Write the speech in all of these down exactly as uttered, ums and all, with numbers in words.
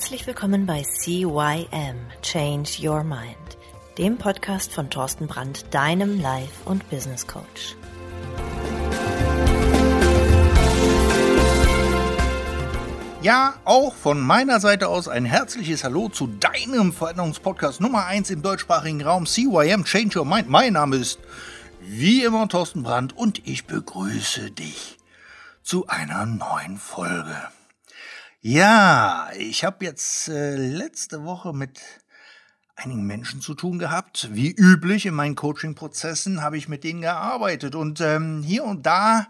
Herzlich willkommen bei C Y M, Change Your Mind, dem Podcast von Thorsten Brandt, deinem Life- und Business Coach. Ja, auch von meiner Seite aus ein herzliches Hallo zu deinem Veränderungspodcast Nummer eins im deutschsprachigen Raum, C Y M, Change Your Mind. Mein Name ist wie immer Thorsten Brandt und ich begrüße dich zu einer neuen Folge. Ja, ich habe jetzt äh, letzte Woche mit einigen Menschen zu tun gehabt. Wie üblich in meinen Coaching-Prozessen habe ich mit denen gearbeitet. Und ähm, hier und da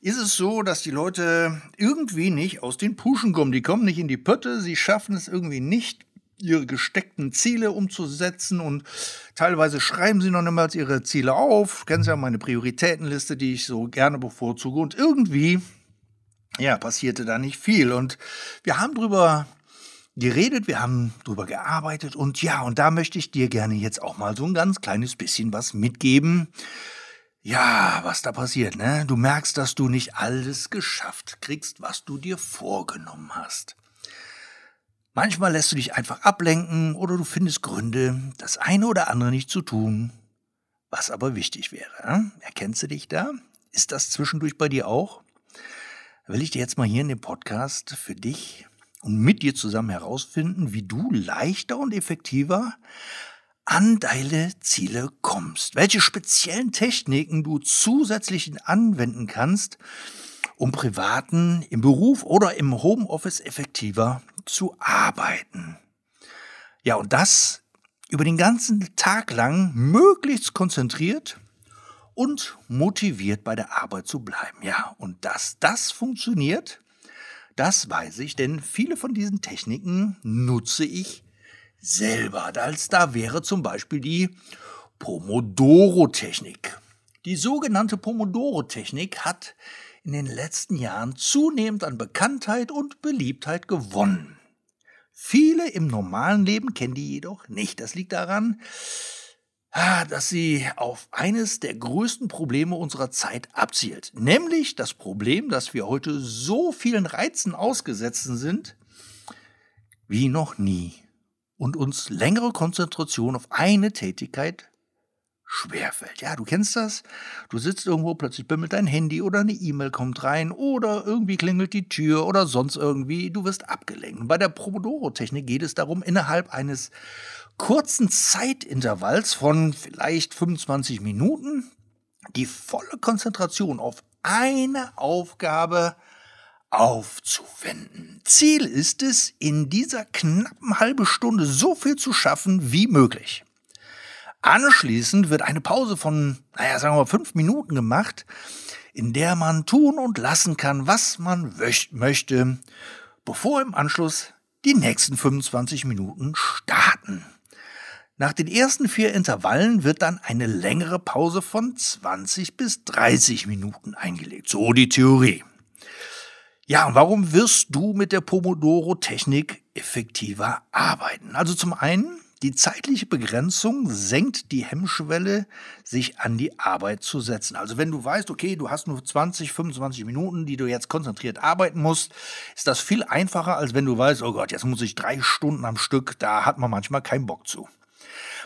ist es so, dass die Leute irgendwie nicht aus den Puschen kommen. Die kommen nicht in die Pötte, sie schaffen es irgendwie nicht, ihre gesteckten Ziele umzusetzen. Und teilweise schreiben sie noch niemals ihre Ziele auf. Du kennst ja meine Prioritätenliste, die ich so gerne bevorzuge. Und irgendwie... ja, passierte da nicht viel und wir haben drüber geredet, wir haben drüber gearbeitet und ja, und da möchte ich dir gerne jetzt auch mal so ein ganz kleines bisschen was mitgeben. Ja, was da passiert, ne? Du merkst, dass du nicht alles geschafft kriegst, was du dir vorgenommen hast. Manchmal lässt du dich einfach ablenken oder du findest Gründe, das eine oder andere nicht zu tun, was aber wichtig wäre. Ne? Erkennst du dich da? Ist das zwischendurch bei dir auch? Will ich dir jetzt mal hier in dem Podcast für dich und mit dir zusammen herausfinden, wie du leichter und effektiver an deine Ziele kommst. Welche speziellen Techniken du zusätzlich anwenden kannst, um privaten, im Beruf oder im Homeoffice effektiver zu arbeiten. Ja, und das über den ganzen Tag lang möglichst konzentriert und motiviert bei der Arbeit zu bleiben. Ja, und dass das funktioniert, das weiß ich, denn viele von diesen Techniken nutze ich selber. Da wäre zum Beispiel die Pomodoro-Technik. Die sogenannte Pomodoro-Technik hat in den letzten Jahren zunehmend an Bekanntheit und Beliebtheit gewonnen. Viele im normalen Leben kennen die jedoch nicht. Das liegt daran, dass sie auf eines der größten Probleme unserer Zeit abzielt. Nämlich das Problem, dass wir heute so vielen Reizen ausgesetzt sind wie noch nie und uns längere Konzentration auf eine Tätigkeit schwerfällt. Ja, du kennst das. Du sitzt irgendwo, plötzlich bimmelt dein Handy oder eine E-Mail kommt rein oder irgendwie klingelt die Tür oder sonst irgendwie. Du wirst abgelenkt. Und bei der Pomodoro-Technik geht es darum, innerhalb eines kurzen Zeitintervalls von vielleicht fünfundzwanzig Minuten die volle Konzentration auf eine Aufgabe aufzuwenden. Ziel ist es, in dieser knappen halben Stunde so viel zu schaffen wie möglich. Anschließend wird eine Pause von, naja, sagen wir mal, fünf Minuten gemacht, in der man tun und lassen kann, was man möchte, bevor im Anschluss die nächsten fünfundzwanzig Minuten starten. Nach den ersten vier Intervallen wird dann eine längere Pause von zwanzig bis dreißig Minuten eingelegt. So die Theorie. Ja, und warum wirst du mit der Pomodoro-Technik effektiver arbeiten? Also zum einen... die zeitliche Begrenzung senkt die Hemmschwelle, sich an die Arbeit zu setzen. Also wenn du weißt, okay, du hast nur zwanzig, fünfundzwanzig Minuten, die du jetzt konzentriert arbeiten musst, ist das viel einfacher, als wenn du weißt, oh Gott, jetzt muss ich drei Stunden am Stück, da hat man manchmal keinen Bock zu.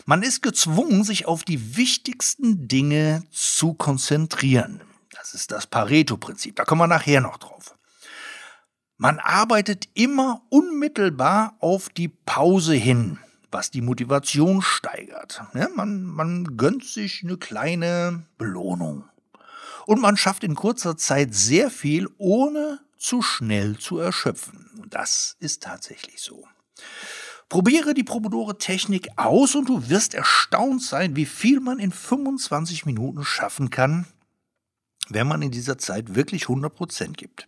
Man ist gezwungen, sich auf die wichtigsten Dinge zu konzentrieren. Das ist das Pareto-Prinzip, da kommen wir nachher noch drauf. Man arbeitet immer unmittelbar auf die Pause hin, was die Motivation steigert. Ja, man, man gönnt sich eine kleine Belohnung. Und man schafft in kurzer Zeit sehr viel, ohne zu schnell zu erschöpfen. Und das ist tatsächlich so. Probiere die Pomodoro-Technik aus und du wirst erstaunt sein, wie viel man in fünfundzwanzig Minuten schaffen kann, wenn man in dieser Zeit wirklich hundert Prozent gibt.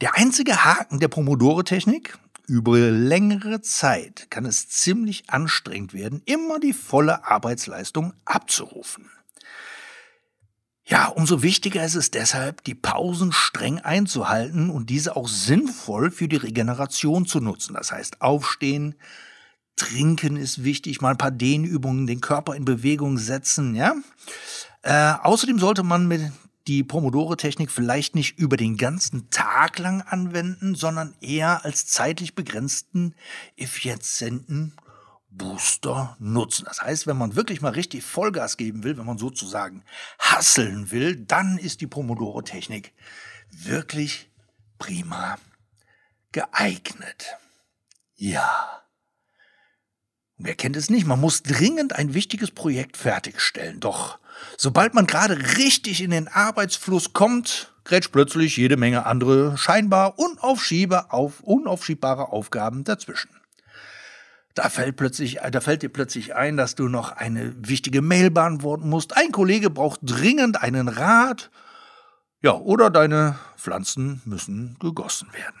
Der einzige Haken der Pomodoro-Technik: über längere Zeit kann es ziemlich anstrengend werden, immer die volle Arbeitsleistung abzurufen. Ja, umso wichtiger ist es deshalb, die Pausen streng einzuhalten und diese auch sinnvoll für die Regeneration zu nutzen. Das heißt, aufstehen, trinken ist wichtig, mal ein paar Dehnübungen, den Körper in Bewegung setzen. Ja? Äh, außerdem sollte man mit die Pomodoro-Technik vielleicht nicht über den ganzen Tag lang anwenden, sondern eher als zeitlich begrenzten, effizienten Booster nutzen. Das heißt, wenn man wirklich mal richtig Vollgas geben will, wenn man sozusagen hasseln will, dann ist die Pomodoro-Technik wirklich prima geeignet. Ja. Wer kennt es nicht? Man muss dringend ein wichtiges Projekt fertigstellen. Doch sobald man gerade richtig in den Arbeitsfluss kommt, grätscht plötzlich jede Menge andere, scheinbar unaufschiebbare Aufgaben dazwischen. Da fällt plötzlich, da fällt dir plötzlich ein, dass du noch eine wichtige Mail beantworten musst. Ein Kollege braucht dringend einen Rat. Ja, oder deine Pflanzen müssen gegossen werden.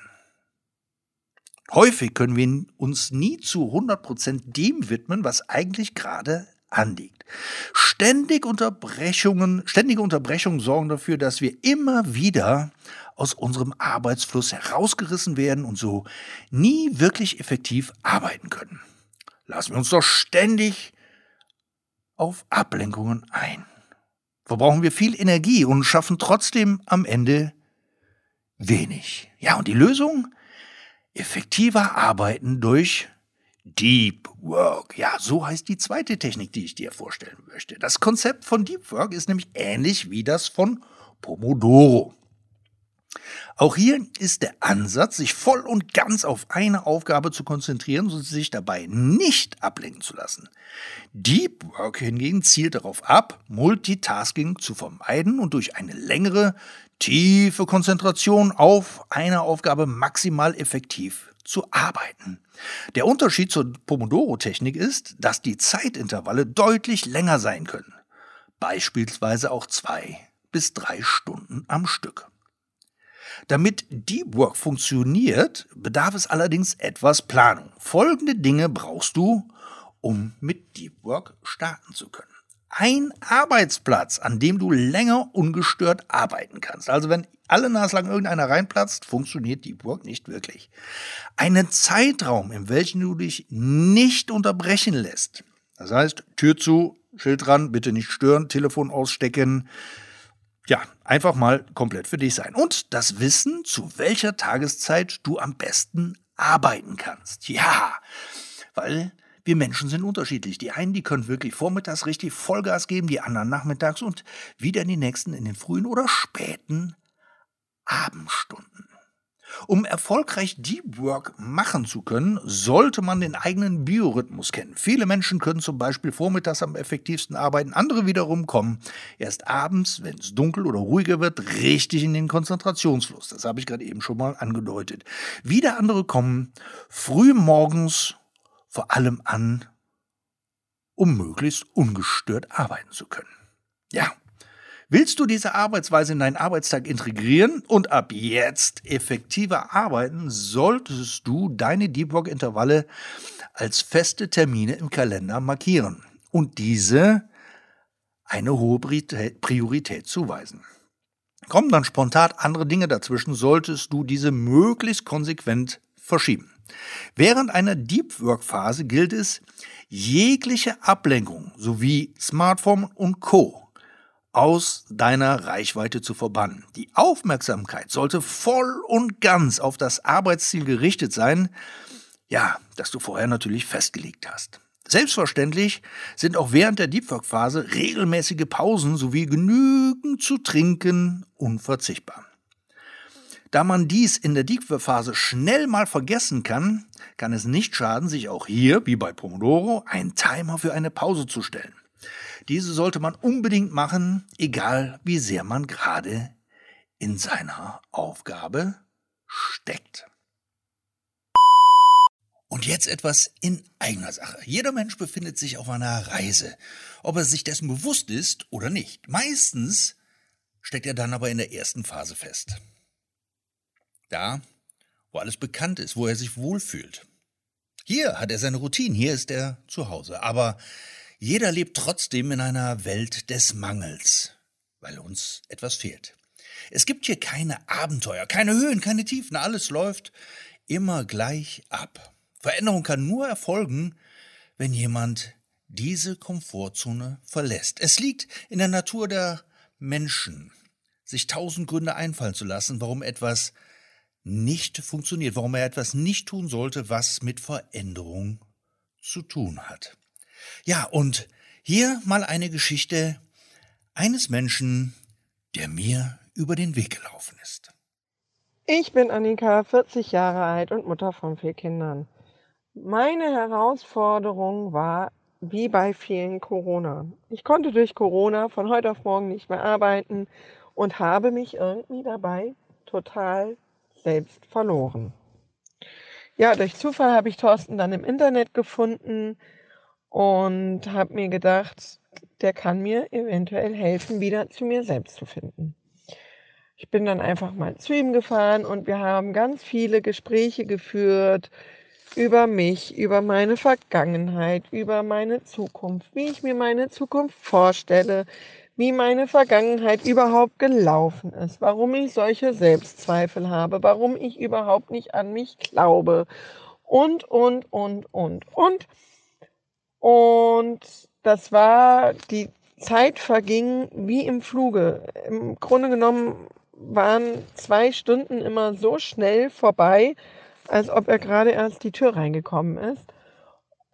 Häufig können wir uns nie zu hundert Prozent dem widmen, was eigentlich gerade anliegt. Ständige Unterbrechungen, ständige Unterbrechungen sorgen dafür, dass wir immer wieder aus unserem Arbeitsfluss herausgerissen werden und so nie wirklich effektiv arbeiten können. Lassen wir uns doch ständig auf Ablenkungen ein. Verbrauchen wir viel Energie und schaffen trotzdem am Ende wenig. Ja, und die Lösung? Effektiver arbeiten durch Deep Work. Ja, so heißt die zweite Technik, die ich dir vorstellen möchte. Das Konzept von Deep Work ist nämlich ähnlich wie das von Pomodoro. Auch hier ist der Ansatz, sich voll und ganz auf eine Aufgabe zu konzentrieren und sich dabei nicht ablenken zu lassen. Deep Work hingegen zielt darauf ab, Multitasking zu vermeiden und durch eine längere, tiefe Konzentration auf eine Aufgabe maximal effektiv zu arbeiten. Der Unterschied zur Pomodoro-Technik ist, dass die Zeitintervalle deutlich länger sein können. Beispielsweise auch zwei bis drei Stunden am Stück. Damit Deep Work funktioniert, bedarf es allerdings etwas Planung. Folgende Dinge brauchst du, um mit Deep Work starten zu können. Ein Arbeitsplatz, an dem du länger ungestört arbeiten kannst. Also wenn alle naslang irgendeiner reinplatzt, funktioniert Deep Work nicht wirklich. Einen Zeitraum, in welchem du dich nicht unterbrechen lässt. Das heißt, Tür zu, Schild ran, bitte nicht stören, Telefon ausstecken. Ja, einfach mal komplett für dich sein. Und das Wissen, zu welcher Tageszeit du am besten arbeiten kannst. Ja, weil wir Menschen sind unterschiedlich. Die einen, die können wirklich vormittags richtig Vollgas geben, die anderen nachmittags und wieder die nächsten in den frühen oder späten Abendstunden. Um erfolgreich Deep Work machen zu können, sollte man den eigenen Biorhythmus kennen. Viele Menschen können zum Beispiel vormittags am effektivsten arbeiten, andere wiederum kommen erst abends, wenn es dunkel oder ruhiger wird, richtig in den Konzentrationsfluss. Das habe ich gerade eben schon mal angedeutet. Wieder andere kommen früh morgens vor allem an, um möglichst ungestört arbeiten zu können. Ja, willst du diese Arbeitsweise in deinen Arbeitstag integrieren und ab jetzt effektiver arbeiten, solltest du deine Deep Work-Intervalle als feste Termine im Kalender markieren und diese eine hohe Priorität zuweisen. Kommen dann spontan andere Dinge dazwischen, solltest du diese möglichst konsequent verschieben. Während einer Deep Work Phase gilt es, jegliche Ablenkung sowie Smartphone und Co. aus deiner Reichweite zu verbannen. Die Aufmerksamkeit sollte voll und ganz auf das Arbeitsziel gerichtet sein, ja, das du vorher natürlich festgelegt hast. Selbstverständlich sind auch während der Deep Work Phase regelmäßige Pausen sowie genügend zu trinken unverzichtbar. Da man dies in der Deep Work Phase schnell mal vergessen kann, kann es nicht schaden, sich auch hier, wie bei Pomodoro, einen Timer für eine Pause zu stellen. Diese sollte man unbedingt machen, egal wie sehr man gerade in seiner Aufgabe steckt. Und jetzt etwas in eigener Sache. Jeder Mensch befindet sich auf einer Reise, ob er sich dessen bewusst ist oder nicht. Meistens steckt er dann aber in der ersten Phase fest. Da, wo alles bekannt ist, wo er sich wohlfühlt. Hier hat er seine Routine, hier ist er zu Hause. Aber jeder lebt trotzdem in einer Welt des Mangels, weil uns etwas fehlt. Es gibt hier keine Abenteuer, keine Höhen, keine Tiefen, alles läuft immer gleich ab. Veränderung kann nur erfolgen, wenn jemand diese Komfortzone verlässt. Es liegt in der Natur der Menschen, sich tausend Gründe einfallen zu lassen, warum etwas nicht funktioniert, warum er etwas nicht tun sollte, was mit Veränderung zu tun hat. Ja, und hier mal eine Geschichte eines Menschen, der mir über den Weg gelaufen ist. Ich bin Annika, vierzig Jahre alt und Mutter von vier Kindern. Meine Herausforderung war, wie bei vielen, Corona. Ich konnte durch Corona von heute auf morgen nicht mehr arbeiten und habe mich irgendwie dabei total selbst verloren. Ja, durch Zufall habe ich Thorsten dann im Internet gefunden und habe mir gedacht, der kann mir eventuell helfen, wieder zu mir selbst zu finden. Ich bin dann einfach mal zu ihm gefahren und wir haben ganz viele Gespräche geführt über mich, über meine Vergangenheit, über meine Zukunft, wie ich mir meine Zukunft vorstelle, wie meine Vergangenheit überhaupt gelaufen ist, warum ich solche Selbstzweifel habe, warum ich überhaupt nicht an mich glaube und, und, und, und, und. Und das war, die Zeit verging wie im Fluge. Im Grunde genommen waren zwei Stunden immer so schnell vorbei, als ob er gerade erst die Tür reingekommen ist.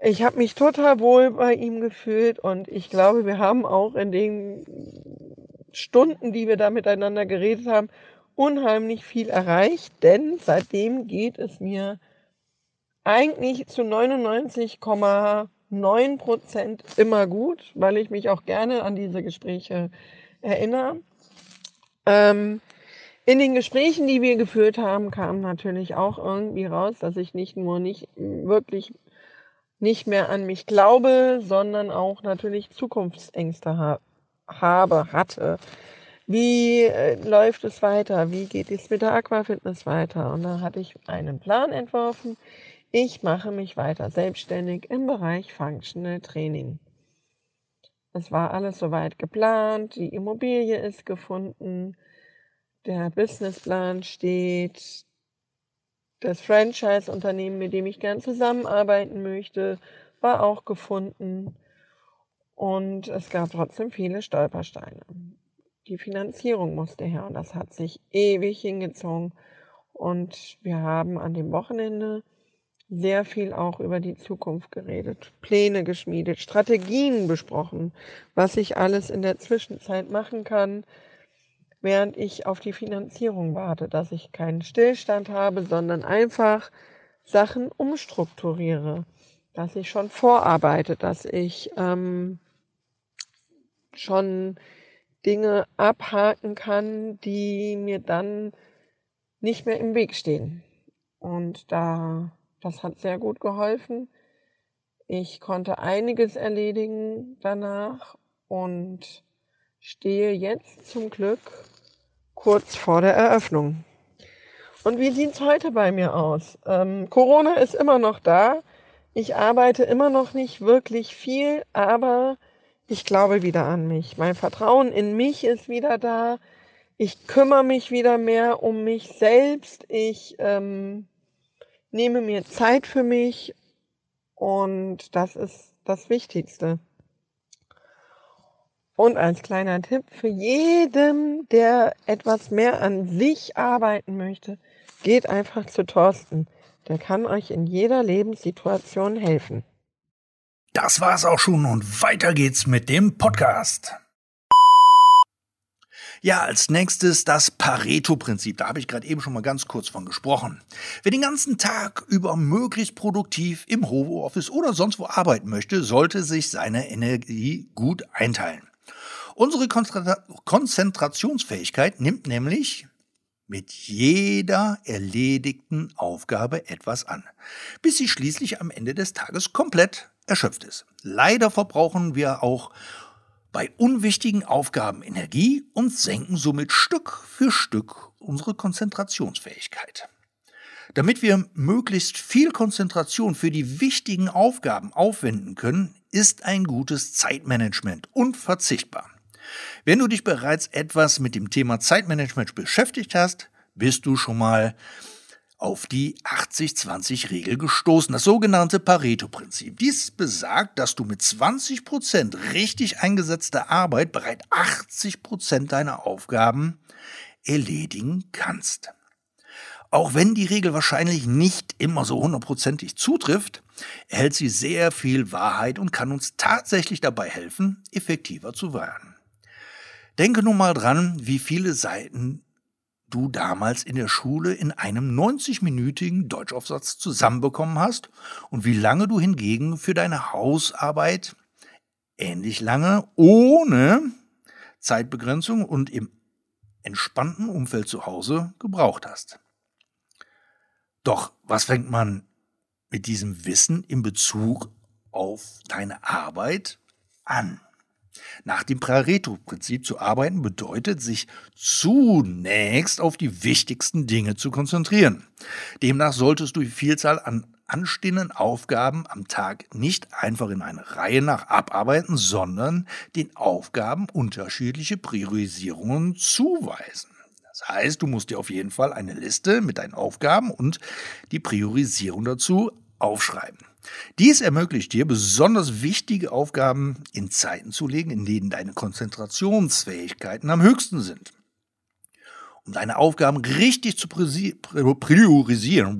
Ich habe mich total wohl bei ihm gefühlt und ich glaube, wir haben auch in den Stunden, die wir da miteinander geredet haben, unheimlich viel erreicht, denn seitdem geht es mir eigentlich zu neunundneunzig Komma neun Prozent immer gut, weil ich mich auch gerne an diese Gespräche erinnere. Ähm, In den Gesprächen, die wir geführt haben, kam natürlich auch irgendwie raus, dass ich nicht nur nicht wirklich nicht mehr an mich glaube, sondern auch natürlich Zukunftsängste ha- habe, hatte. Wie äh, läuft es weiter? Wie geht es mit der Aquafitness weiter? Und da hatte ich einen Plan entworfen. Ich mache mich weiter selbstständig im Bereich Functional Training. Es war alles soweit geplant. Die Immobilie ist gefunden. Der Businessplan steht, das Franchise-Unternehmen, mit dem ich gern zusammenarbeiten möchte, war auch gefunden und es gab trotzdem viele Stolpersteine. Die Finanzierung musste her und das hat sich ewig hingezogen und wir haben an dem Wochenende sehr viel auch über die Zukunft geredet, Pläne geschmiedet, Strategien besprochen, was ich alles in der Zwischenzeit machen kann, während ich auf die Finanzierung warte, dass ich keinen Stillstand habe, sondern einfach Sachen umstrukturiere, dass ich schon vorarbeite, dass ich ähm, schon Dinge abhaken kann, die mir dann nicht mehr im Weg stehen. Und da, das hat sehr gut geholfen. Ich konnte einiges erledigen danach und stehe jetzt zum Glück kurz vor der Eröffnung. Und wie sieht es heute bei mir aus? Ähm, Corona ist immer noch da. Ich arbeite immer noch nicht wirklich viel, aber ich glaube wieder an mich. Mein Vertrauen in mich ist wieder da. Ich kümmere mich wieder mehr um mich selbst. Ich ähm, nehme mir Zeit für mich und das ist das Wichtigste. Und als kleiner Tipp für jeden, der etwas mehr an sich arbeiten möchte, geht einfach zu Thorsten. Der kann euch in jeder Lebenssituation helfen. Das war's auch schon und weiter geht's mit dem Podcast. Ja, als nächstes das Pareto-Prinzip. Da habe ich gerade eben schon mal ganz kurz von gesprochen. Wer den ganzen Tag über möglichst produktiv im Homeoffice oder sonst wo arbeiten möchte, sollte sich seine Energie gut einteilen. Unsere Konzentrationsfähigkeit nimmt nämlich mit jeder erledigten Aufgabe etwas an, bis sie schließlich am Ende des Tages komplett erschöpft ist. Leider verbrauchen wir auch bei unwichtigen Aufgaben Energie und senken somit Stück für Stück unsere Konzentrationsfähigkeit. Damit wir möglichst viel Konzentration für die wichtigen Aufgaben aufwenden können, ist ein gutes Zeitmanagement unverzichtbar. Wenn du dich bereits etwas mit dem Thema Zeitmanagement beschäftigt hast, bist du schon mal auf die achtzig zwanzig Regel gestoßen, das sogenannte Pareto-Prinzip. Dies besagt, dass du mit zwanzig Prozent richtig eingesetzter Arbeit bereits achtzig Prozent deiner Aufgaben erledigen kannst. Auch wenn die Regel wahrscheinlich nicht immer so hundertprozentig zutrifft, erhält sie sehr viel Wahrheit und kann uns tatsächlich dabei helfen, effektiver zu werden. Denke nun mal dran, wie viele Seiten du damals in der Schule in einem neunzigminütigen Deutschaufsatz zusammenbekommen hast und wie lange du hingegen für deine Hausarbeit ähnlich lange ohne Zeitbegrenzung und im entspannten Umfeld zu Hause gebraucht hast. Doch was fängt man mit diesem Wissen in Bezug auf deine Arbeit an? Nach dem Pareto-Prinzip zu arbeiten bedeutet, sich zunächst auf die wichtigsten Dinge zu konzentrieren. Demnach solltest du die Vielzahl an anstehenden Aufgaben am Tag nicht einfach in einer Reihe nach abarbeiten, sondern den Aufgaben unterschiedliche Priorisierungen zuweisen. Das heißt, du musst dir auf jeden Fall eine Liste mit deinen Aufgaben und die Priorisierung dazu aufschreiben. Dies ermöglicht dir, besonders wichtige Aufgaben in Zeiten zu legen, in denen deine Konzentrationsfähigkeiten am höchsten sind. Um deine Aufgaben richtig zu priorisieren,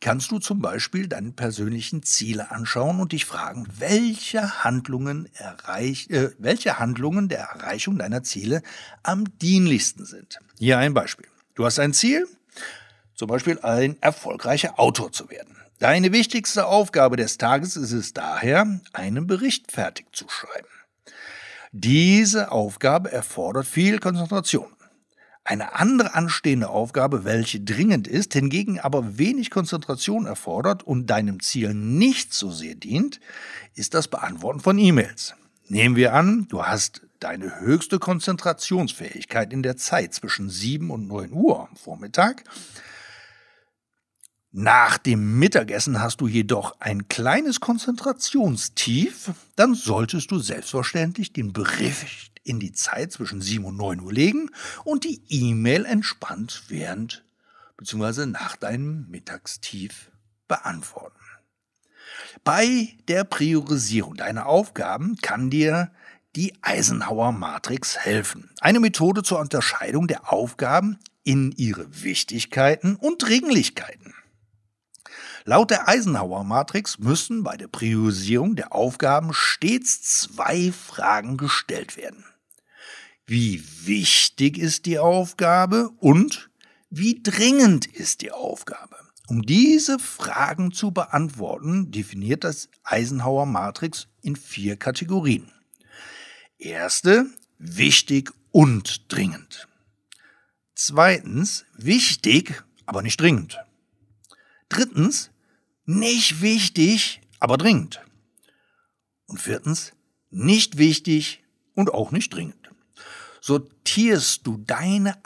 kannst du zum Beispiel deine persönlichen Ziele anschauen und dich fragen, welche Handlungen, erreich, äh, welche Handlungen der Erreichung deiner Ziele am dienlichsten sind. Hier ein Beispiel. Du hast ein Ziel, zum Beispiel ein erfolgreicher Autor zu werden. Deine wichtigste Aufgabe des Tages ist es daher, einen Bericht fertig zu schreiben. Diese Aufgabe erfordert viel Konzentration. Eine andere anstehende Aufgabe, welche dringend ist, hingegen aber wenig Konzentration erfordert und deinem Ziel nicht so sehr dient, ist das Beantworten von E-Mails. Nehmen wir an, du hast deine höchste Konzentrationsfähigkeit in der Zeit zwischen sieben und neun Uhr am Vormittag. Nach dem Mittagessen hast du jedoch ein kleines Konzentrationstief, dann solltest du selbstverständlich den Bericht in die Zeit zwischen sieben und neun Uhr legen und die E-Mail entspannt während bzw. nach deinem Mittagstief beantworten. Bei der Priorisierung deiner Aufgaben kann dir die Eisenhower-Matrix helfen. Eine Methode zur Unterscheidung der Aufgaben in ihre Wichtigkeiten und Dringlichkeiten. Laut der Eisenhower-Matrix müssen bei der Priorisierung der Aufgaben stets zwei Fragen gestellt werden. Wie wichtig ist die Aufgabe und wie dringend ist die Aufgabe? Um diese Fragen zu beantworten, definiert das Eisenhower-Matrix in vier Kategorien. Erste, wichtig und dringend. Zweitens, wichtig, aber nicht dringend. Drittens, nicht wichtig, aber dringend. Und viertens, nicht wichtig und auch nicht dringend. Sortierst du deine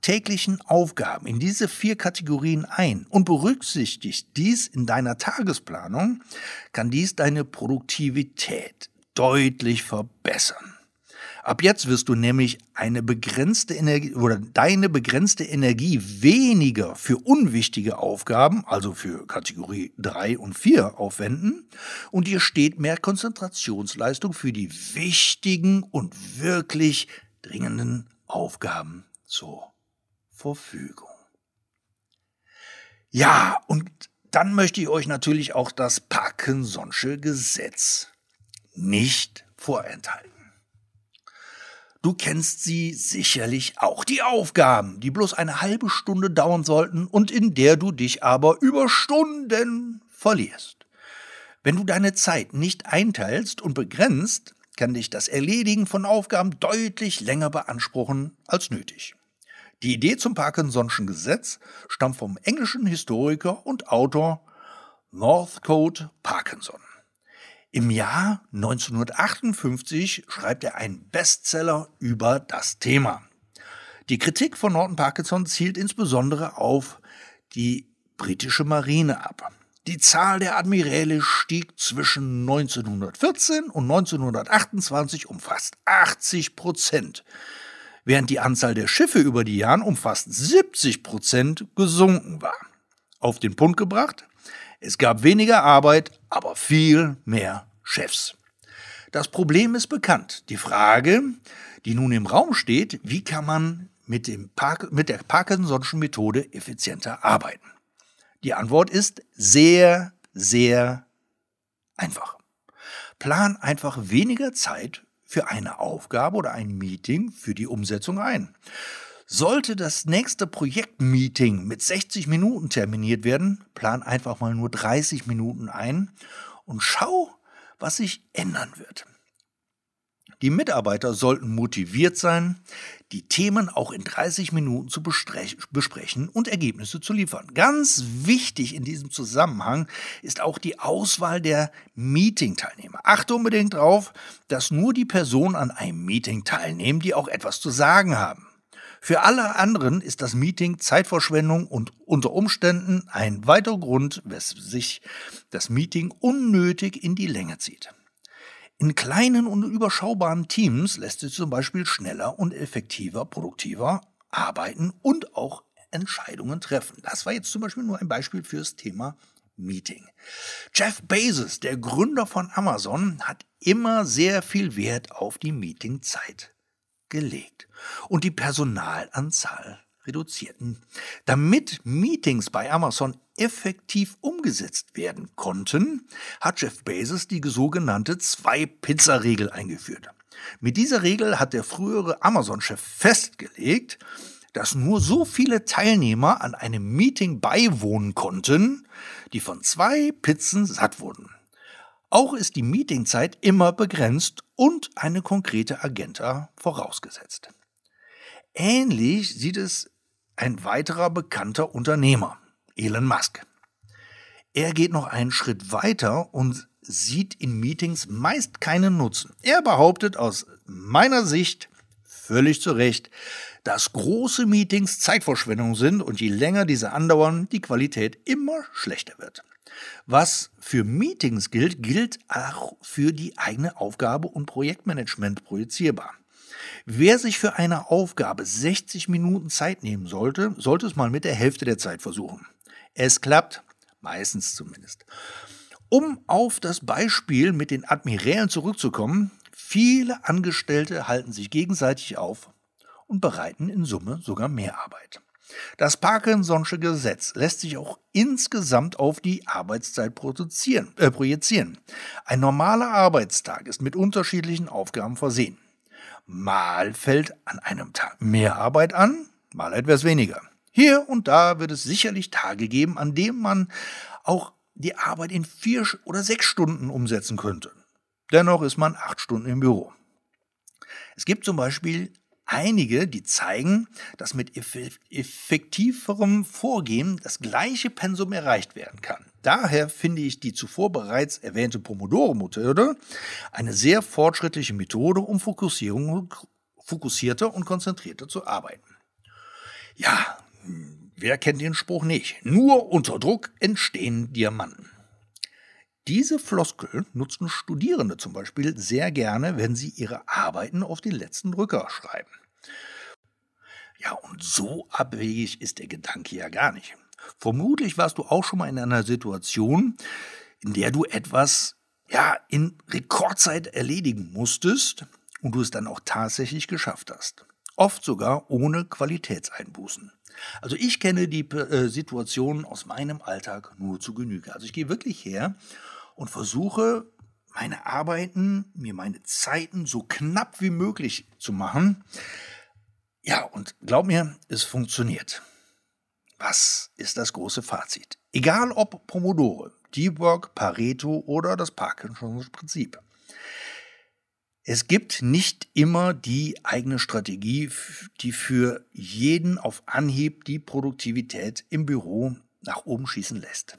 täglichen Aufgaben in diese vier Kategorien ein und berücksichtigst dies in deiner Tagesplanung, kann dies deine Produktivität deutlich verbessern. Ab jetzt wirst du nämlich eine begrenzte Energie oder deine begrenzte Energie weniger für unwichtige Aufgaben, also für Kategorie drei und vier, aufwenden und dir steht mehr Konzentrationsleistung für die wichtigen und wirklich dringenden Aufgaben zur Verfügung. Ja, und dann möchte ich euch natürlich auch das Parkinson'sche Gesetz nicht vorenthalten. Du kennst sie sicherlich auch, die Aufgaben, die bloß eine halbe Stunde dauern sollten und in der du dich aber über Stunden verlierst. Wenn du deine Zeit nicht einteilst und begrenzt, kann dich das Erledigen von Aufgaben deutlich länger beanspruchen als nötig. Die Idee zum Parkinson'schen Gesetz stammt vom englischen Historiker und Autor Northcote Parkinson. Im Jahr neunzehnhundertachtundfünfzig schreibt er einen Bestseller über das Thema. Die Kritik von Norton Parkinson zielt insbesondere auf die britische Marine ab. Die Zahl der Admiräle stieg zwischen neunzehnhundertvierzehn und neunzehnhundertachtundzwanzig um fast achtzig Prozent, während die Anzahl der Schiffe über die Jahre um fast siebzig Prozent gesunken war. auf den Punkt gebracht: Es gab weniger Arbeit, aber viel mehr Chefs. Das Problem ist bekannt. Die Frage, die nun im Raum steht: Wie kann man mit, dem Park- mit der Parkinson'schen Methode effizienter arbeiten? Die Antwort ist sehr, sehr einfach. Plan einfach weniger Zeit für eine Aufgabe oder ein Meeting für die Umsetzung ein. Sollte das nächste Projektmeeting mit sechzig Minuten terminiert werden, plan einfach mal nur dreißig Minuten ein und schau, was sich ändern wird. Die Mitarbeiter sollten motiviert sein, die Themen auch in dreißig Minuten zu besprechen und Ergebnisse zu liefern. Ganz wichtig in diesem Zusammenhang ist auch die Auswahl der Meeting-Teilnehmer. Achte unbedingt darauf, dass nur die Personen an einem Meeting teilnehmen, die auch etwas zu sagen haben. Für alle anderen ist das Meeting Zeitverschwendung und unter Umständen ein weiterer Grund, weshalb sich das Meeting unnötig in die Länge zieht. In kleinen und überschaubaren Teams lässt sich zum Beispiel schneller und effektiver, produktiver arbeiten und auch Entscheidungen treffen. Das war jetzt zum Beispiel nur ein Beispiel fürs Thema Meeting. Jeff Bezos, der Gründer von Amazon, hat immer sehr viel Wert auf die Meetingzeit gelegt und die Personalanzahl reduzierten. Damit Meetings bei Amazon effektiv umgesetzt werden konnten, hat Jeff Bezos die sogenannte Zwei-Pizza-Regel eingeführt. Mit dieser Regel hat der frühere Amazon-Chef festgelegt, dass nur so viele Teilnehmer an einem Meeting beiwohnen konnten, die von zwei Pizzen satt wurden. Auch ist die Meetingzeit immer begrenzt und eine konkrete Agenda vorausgesetzt. Ähnlich sieht es ein weiterer bekannter Unternehmer, Elon Musk. Er geht noch einen Schritt weiter und sieht in Meetings meist keinen Nutzen. Er behauptet aus meiner Sicht völlig zu Recht, dass große Meetings Zeitverschwendung sind und je länger diese andauern, die Qualität immer schlechter wird. Was für Meetings gilt, gilt auch für die eigene Aufgabe und Projektmanagement projizierbar. Wer sich für eine Aufgabe sechzig Minuten Zeit nehmen sollte, sollte es mal mit der Hälfte der Zeit versuchen. Es klappt, meistens zumindest. Um auf das Beispiel mit den Admirälen zurückzukommen, viele Angestellte halten sich gegenseitig auf und bereiten in Summe sogar mehr Arbeit. Das Parkinson'sche Gesetz lässt sich auch insgesamt auf die Arbeitszeit produzieren, äh, projizieren. Ein normaler Arbeitstag ist mit unterschiedlichen Aufgaben versehen. Mal fällt an einem Tag mehr Arbeit an, mal etwas weniger. Hier und da wird es sicherlich Tage geben, an denen man auch die Arbeit in vier oder sechs Stunden umsetzen könnte. Dennoch ist man acht Stunden im Büro. Es gibt zum Beispiel einige, die zeigen, dass mit effektiverem Vorgehen das gleiche Pensum erreicht werden kann. Daher finde ich die zuvor bereits erwähnte Pomodoro-Methode eine sehr fortschrittliche Methode, um fokussierter und konzentrierter zu arbeiten. Ja, wer kennt den Spruch nicht? Nur unter Druck entstehen Diamanten. Diese Floskel nutzen Studierende zum Beispiel sehr gerne, wenn sie ihre Arbeiten auf den letzten Drücker schreiben. Ja, und so abwegig ist der Gedanke ja gar nicht. Vermutlich warst du auch schon mal in einer Situation, in der du etwas ja, in Rekordzeit erledigen musstest und du es dann auch tatsächlich geschafft hast. Oft sogar ohne Qualitätseinbußen. Also ich kenne die äh, Situationen aus meinem Alltag nur zu Genüge. Also ich gehe wirklich her und versuche, meine Arbeiten, mir meine Zeiten so knapp wie möglich zu machen. Ja, und glaub mir, es funktioniert. Was ist das große Fazit? Egal ob Pomodoro, Deep Work, Pareto oder das Parkinson'sche Prinzip. Es gibt nicht immer die eigene Strategie, die für jeden auf Anhieb die Produktivität im Büro nach oben schießen lässt.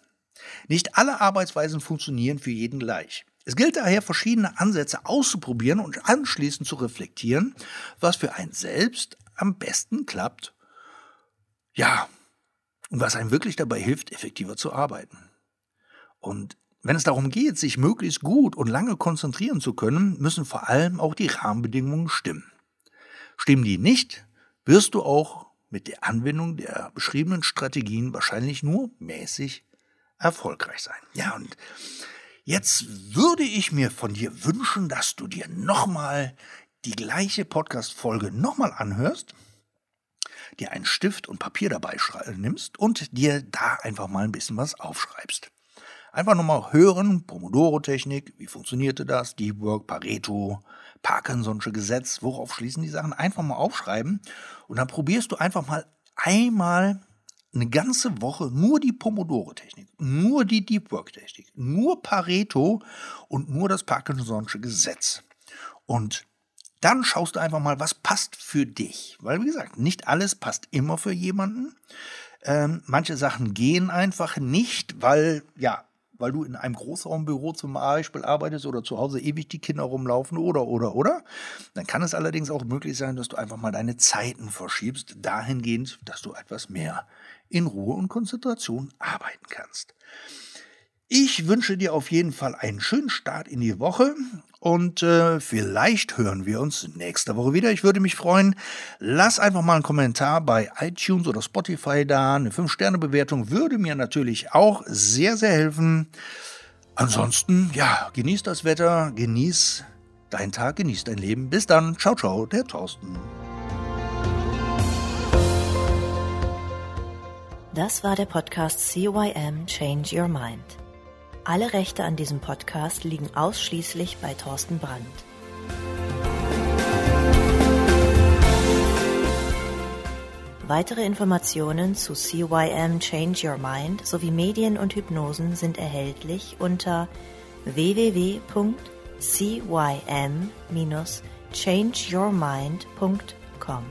Nicht alle Arbeitsweisen funktionieren für jeden gleich. Es gilt daher, verschiedene Ansätze auszuprobieren und anschließend zu reflektieren, was für einen selbst am besten klappt, ja, und was einem wirklich dabei hilft, effektiver zu arbeiten. Und wenn es darum geht, sich möglichst gut und lange konzentrieren zu können, müssen vor allem auch die Rahmenbedingungen stimmen. Stimmen die nicht, wirst du auch mit der Anwendung der beschriebenen Strategien wahrscheinlich nur mäßig erfolgreich sein. Ja, und jetzt würde ich mir von dir wünschen, dass du dir nochmal die gleiche Podcast-Folge nochmal anhörst, dir einen Stift und Papier dabei nimmst und dir da einfach mal ein bisschen was aufschreibst. Einfach nochmal hören, Pomodoro-Technik, wie funktionierte das, Deep Work, Pareto, Parkinson'sche Gesetz, worauf schließen die Sachen, einfach mal aufschreiben und dann probierst du einfach mal einmal eine ganze Woche nur die Pomodoro-Technik, nur die Deep Work-Technik, nur Pareto und nur das Parkinson'sche Gesetz. Und dann schaust du einfach mal, was passt für dich. Weil, wie gesagt, nicht alles passt immer für jemanden. Ähm, manche Sachen gehen einfach nicht, weil, ja, weil du in einem Großraumbüro zum Beispiel arbeitest oder zu Hause ewig die Kinder rumlaufen oder, oder, oder. Dann kann es allerdings auch möglich sein, dass du einfach mal deine Zeiten verschiebst, dahingehend, dass du etwas mehr in Ruhe und Konzentration arbeiten kannst. Ich wünsche dir auf jeden Fall einen schönen Start in die Woche und äh, vielleicht hören wir uns nächste Woche wieder. Ich würde mich freuen, lass einfach mal einen Kommentar bei iTunes oder Spotify da. Eine fünf Sterne Bewertung würde mir natürlich auch sehr, sehr helfen. Ansonsten, ja, genieß das Wetter, genieß deinen Tag, genieß dein Leben. Bis dann. Ciao, ciao, der Thorsten. Das war der Podcast C Y M Change Your Mind. Alle Rechte an diesem Podcast liegen ausschließlich bei Thorsten Brandt. Weitere Informationen zu C Y M Change Your Mind sowie Medien und Hypnosen sind erhältlich unter w w w punkt c y m dash change your mind punkt com.